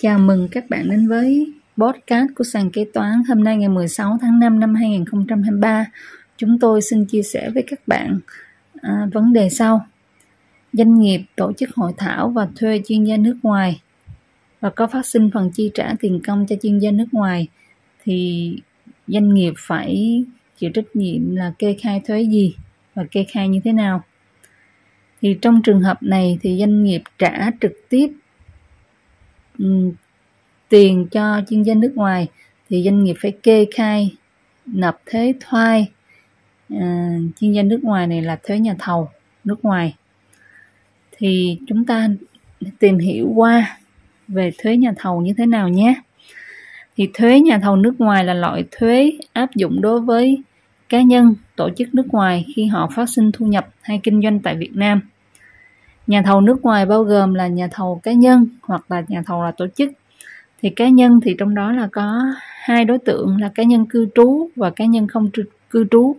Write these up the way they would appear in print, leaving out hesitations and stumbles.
Chào mừng các bạn đến với podcast của Sàn Kế Toán. Hôm nay ngày 16 tháng 5 năm 2023, chúng tôi xin chia sẻ với các bạn vấn đề sau. Doanh nghiệp tổ chức hội thảo và thuê chuyên gia nước ngoài và có phát sinh phần chi trả tiền công cho chuyên gia nước ngoài thì doanh nghiệp phải chịu trách nhiệm là kê khai thuế gì và kê khai như thế nào. Thì trong trường hợp này thì doanh nghiệp trả trực tiếp tiền cho chuyên gia nước ngoài thì doanh nghiệp phải kê khai nộp thuế thoai chuyên gia nước ngoài này là thuế nhà thầu nước ngoài. Thì chúng ta tìm hiểu qua về thuế nhà thầu như thế nào nhé. Thì thuế nhà thầu nước ngoài là loại thuế áp dụng đối với cá nhân, tổ chức nước ngoài khi họ phát sinh thu nhập hay kinh doanh tại Việt Nam. Nhà thầu nước ngoài bao gồm là nhà thầu cá nhân hoặc là nhà thầu là tổ chức. Thì cá nhân thì trong đó là có hai đối tượng là cá nhân cư trú và cá nhân không cư trú.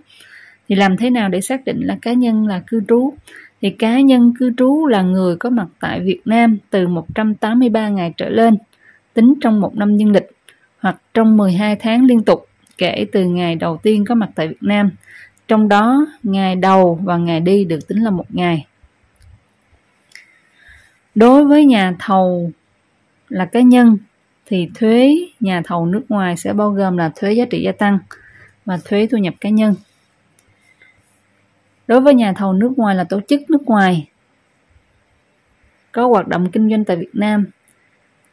Thì làm thế nào để xác định là cá nhân là cư trú? Thì cá nhân cư trú là người có mặt tại Việt Nam từ 183 ngày trở lên, tính trong một năm dương lịch hoặc trong 12 tháng liên tục kể từ ngày đầu tiên có mặt tại Việt Nam. Trong đó, ngày đầu và ngày đi được tính là một ngày. Đối với nhà thầu là cá nhân thì thuế nhà thầu nước ngoài sẽ bao gồm là thuế giá trị gia tăng và thuế thu nhập cá nhân. Đối với nhà thầu nước ngoài là tổ chức nước ngoài có hoạt động kinh doanh tại Việt Nam,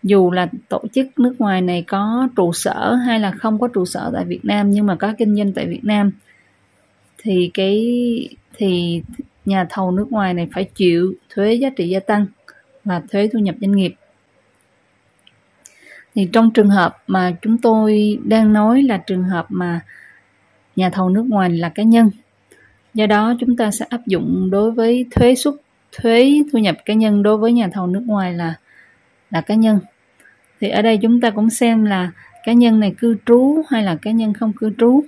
dù là tổ chức nước ngoài này có trụ sở hay là không có trụ sở tại Việt Nam nhưng mà có kinh doanh tại Việt Nam thì nhà thầu nước ngoài này phải chịu thuế giá trị gia tăng và thuế thu nhập doanh nghiệp. Thì trong trường hợp mà chúng tôi đang nói là trường hợp mà nhà thầu nước ngoài là cá nhân, do đó chúng ta sẽ áp dụng đối với thuế suất thuế thu nhập cá nhân đối với nhà thầu nước ngoài là cá nhân. Thì ở đây chúng ta cũng xem là cá nhân này cư trú hay là cá nhân không cư trú.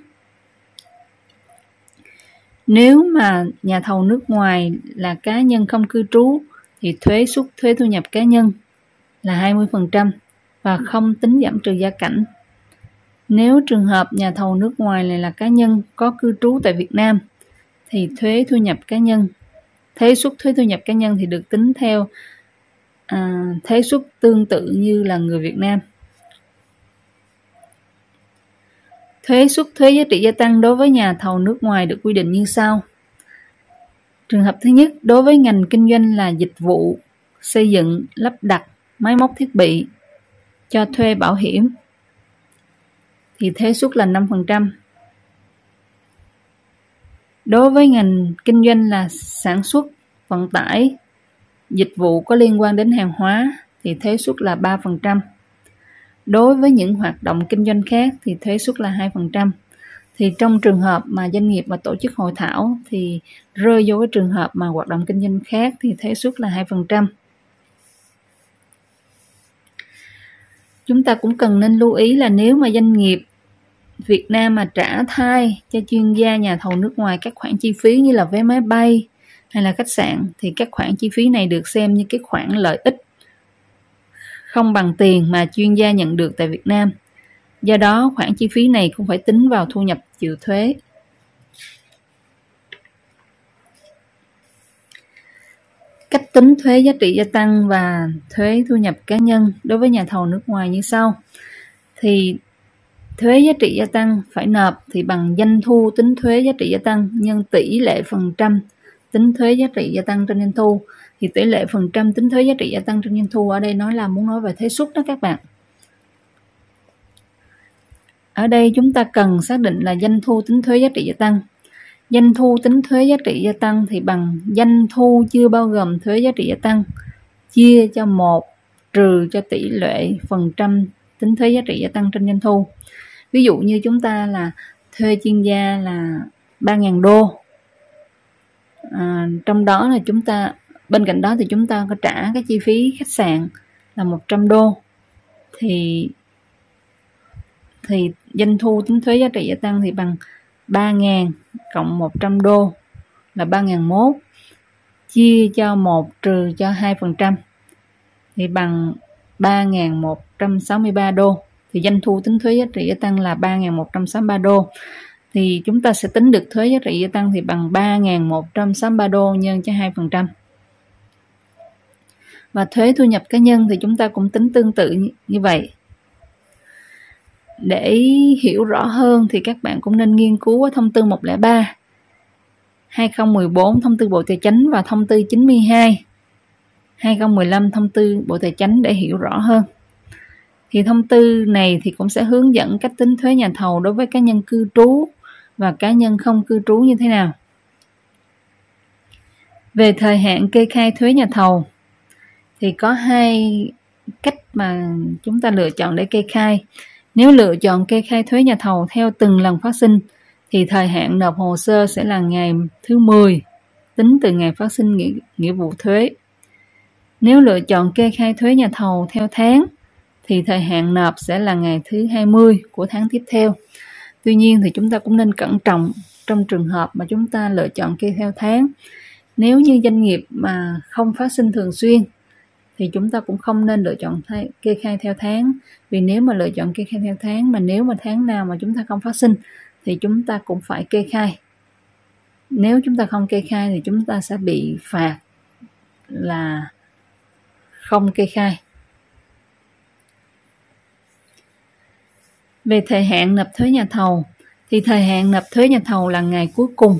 Nếu mà nhà thầu nước ngoài là cá nhân không cư trú thì thuế suất thuế thu nhập cá nhân là 20% và không tính giảm trừ gia cảnh. Nếu trường hợp nhà thầu nước ngoài này là cá nhân có cư trú tại Việt Nam thì thuế suất thuế thu nhập cá nhân thì được tính theo thuế suất tương tự như là người Việt Nam. Thuế suất thuế giá trị gia tăng đối với nhà thầu nước ngoài được quy định như sau. Trường hợp thứ nhất, đối với ngành kinh doanh là dịch vụ, xây dựng, lắp đặt, máy móc thiết bị, cho thuê bảo hiểm thì thuế suất là 5%. Đối với ngành kinh doanh là sản xuất, vận tải, dịch vụ có liên quan đến hàng hóa thì thuế suất là 3%. Đối với những hoạt động kinh doanh khác thì thuế suất là 2%. Thì trong trường hợp mà doanh nghiệp mà tổ chức hội thảo thì rơi vô cái trường hợp mà hoạt động kinh doanh khác thì thuế suất là 2%. Chúng ta cũng cần nên lưu ý là nếu mà doanh nghiệp Việt Nam mà trả thay cho chuyên gia nhà thầu nước ngoài các khoản chi phí như là vé máy bay hay là khách sạn thì các khoản chi phí này được xem như cái khoản lợi ích không bằng tiền mà chuyên gia nhận được tại Việt Nam. Do đó, khoản chi phí này cũng phải tính vào thu nhập chịu thuế. Cách tính thuế giá trị gia tăng và thuế thu nhập cá nhân đối với nhà thầu nước ngoài như sau. Thì thuế giá trị gia tăng phải nộp thì bằng doanh thu tính thuế giá trị gia tăng nhân tỷ lệ phần trăm tính thuế giá trị gia tăng trên doanh thu. Thì tỷ lệ phần trăm tính thuế giá trị gia tăng trên doanh thu ở đây muốn nói về thuế suất đó các bạn. Ở đây chúng ta cần xác định là doanh thu tính thuế giá trị gia tăng. Doanh thu tính thuế giá trị gia tăng thì bằng doanh thu chưa bao gồm thuế giá trị gia tăng chia cho 1 trừ cho tỷ lệ phần trăm tính thuế giá trị gia tăng trên doanh thu. Ví dụ như chúng ta là thuê chuyên gia là 3.000 đô. Trong đó là chúng ta bên cạnh đó thì chúng ta có trả cái chi phí khách sạn là 100 đô thì doanh thu tính thuế giá trị gia tăng thì bằng 3.000 cộng 100 đô là 3.001 chia cho 1 trừ cho 2% thì bằng 3.163 đô. Thì doanh thu tính thuế giá trị gia tăng là 3.163 đô. Thì chúng ta sẽ tính được thuế giá trị gia tăng thì bằng 3.163 đô nhân cho 2%. Và thuế thu nhập cá nhân thì chúng ta cũng tính tương tự như vậy. Để hiểu rõ hơn thì các bạn cũng nên nghiên cứu thông tư 103, 2014 thông tư Bộ Tài chính và thông tư 92, 2015 thông tư Bộ Tài chính để hiểu rõ hơn. Thì thông tư này thì cũng sẽ hướng dẫn cách tính thuế nhà thầu đối với cá nhân cư trú và cá nhân không cư trú như thế nào. Về thời hạn kê khai thuế nhà thầu thì có hai cách mà chúng ta lựa chọn để kê khai. Nếu lựa chọn kê khai thuế nhà thầu theo từng lần phát sinh thì thời hạn nộp hồ sơ sẽ là ngày thứ 10 tính từ ngày phát sinh nghĩa vụ thuế. Nếu lựa chọn kê khai thuế nhà thầu theo tháng thì thời hạn nộp sẽ là ngày thứ 20 của tháng tiếp theo. Tuy nhiên thì chúng ta cũng nên cẩn trọng trong trường hợp mà chúng ta lựa chọn kê theo tháng. Nếu như doanh nghiệp mà không phát sinh thường xuyên thì chúng ta cũng không nên lựa chọn kê khai theo tháng, vì nếu mà lựa chọn kê khai theo tháng mà nếu mà tháng nào mà chúng ta không phát sinh thì chúng ta cũng phải kê khai. Nếu chúng ta không kê khai thì chúng ta sẽ bị phạt là không kê khai. Về thời hạn nộp thuế nhà thầu thì thời hạn nộp thuế nhà thầu là ngày cuối cùng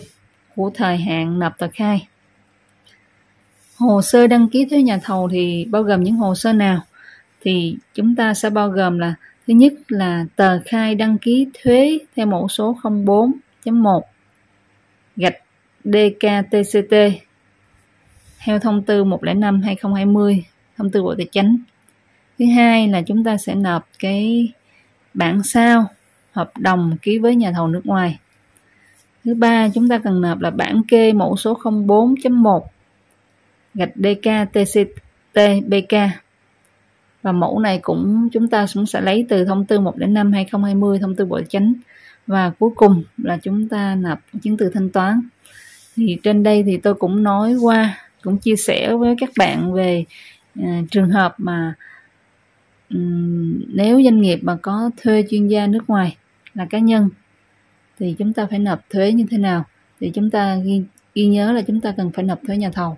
của thời hạn nộp tờ khai. Hồ sơ đăng ký thuế nhà thầu thì bao gồm những hồ sơ nào? Thì chúng ta sẽ bao gồm là thứ nhất là tờ khai đăng ký thuế theo mẫu số 04.1 gạch DKTCT theo thông tư 105-2020 thông tư Bộ Tài chính. Thứ hai là chúng ta sẽ nộp cái bản sao hợp đồng ký với nhà thầu nước ngoài. Thứ ba chúng ta cần nộp là bản kê mẫu số 04.1 gạch DK TCT BK, và mẫu này cũng chúng ta cũng sẽ lấy từ thông tư 105/2020 thông tư Bộ Tài chính. Và cuối cùng là chúng ta nộp chứng từ thanh toán. Thì trên đây thì tôi cũng nói qua, cũng chia sẻ với các bạn về trường hợp mà nếu doanh nghiệp mà có thuê chuyên gia nước ngoài là cá nhân thì chúng ta phải nộp thuế như thế nào. Thì chúng ta ghi nhớ là chúng ta cần phải nộp thuế nhà thầu.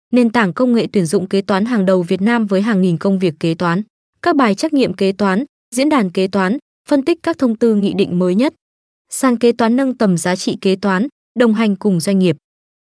nền tảng công nghệ tuyển dụng kế toán hàng đầu Việt Nam với hàng nghìn công việc kế toán, các bài trắc nghiệm kế toán, diễn đàn kế toán, phân tích các thông tư nghị định mới nhất. Sàn Kế Toán nâng tầm giá trị kế toán, đồng hành cùng doanh nghiệp.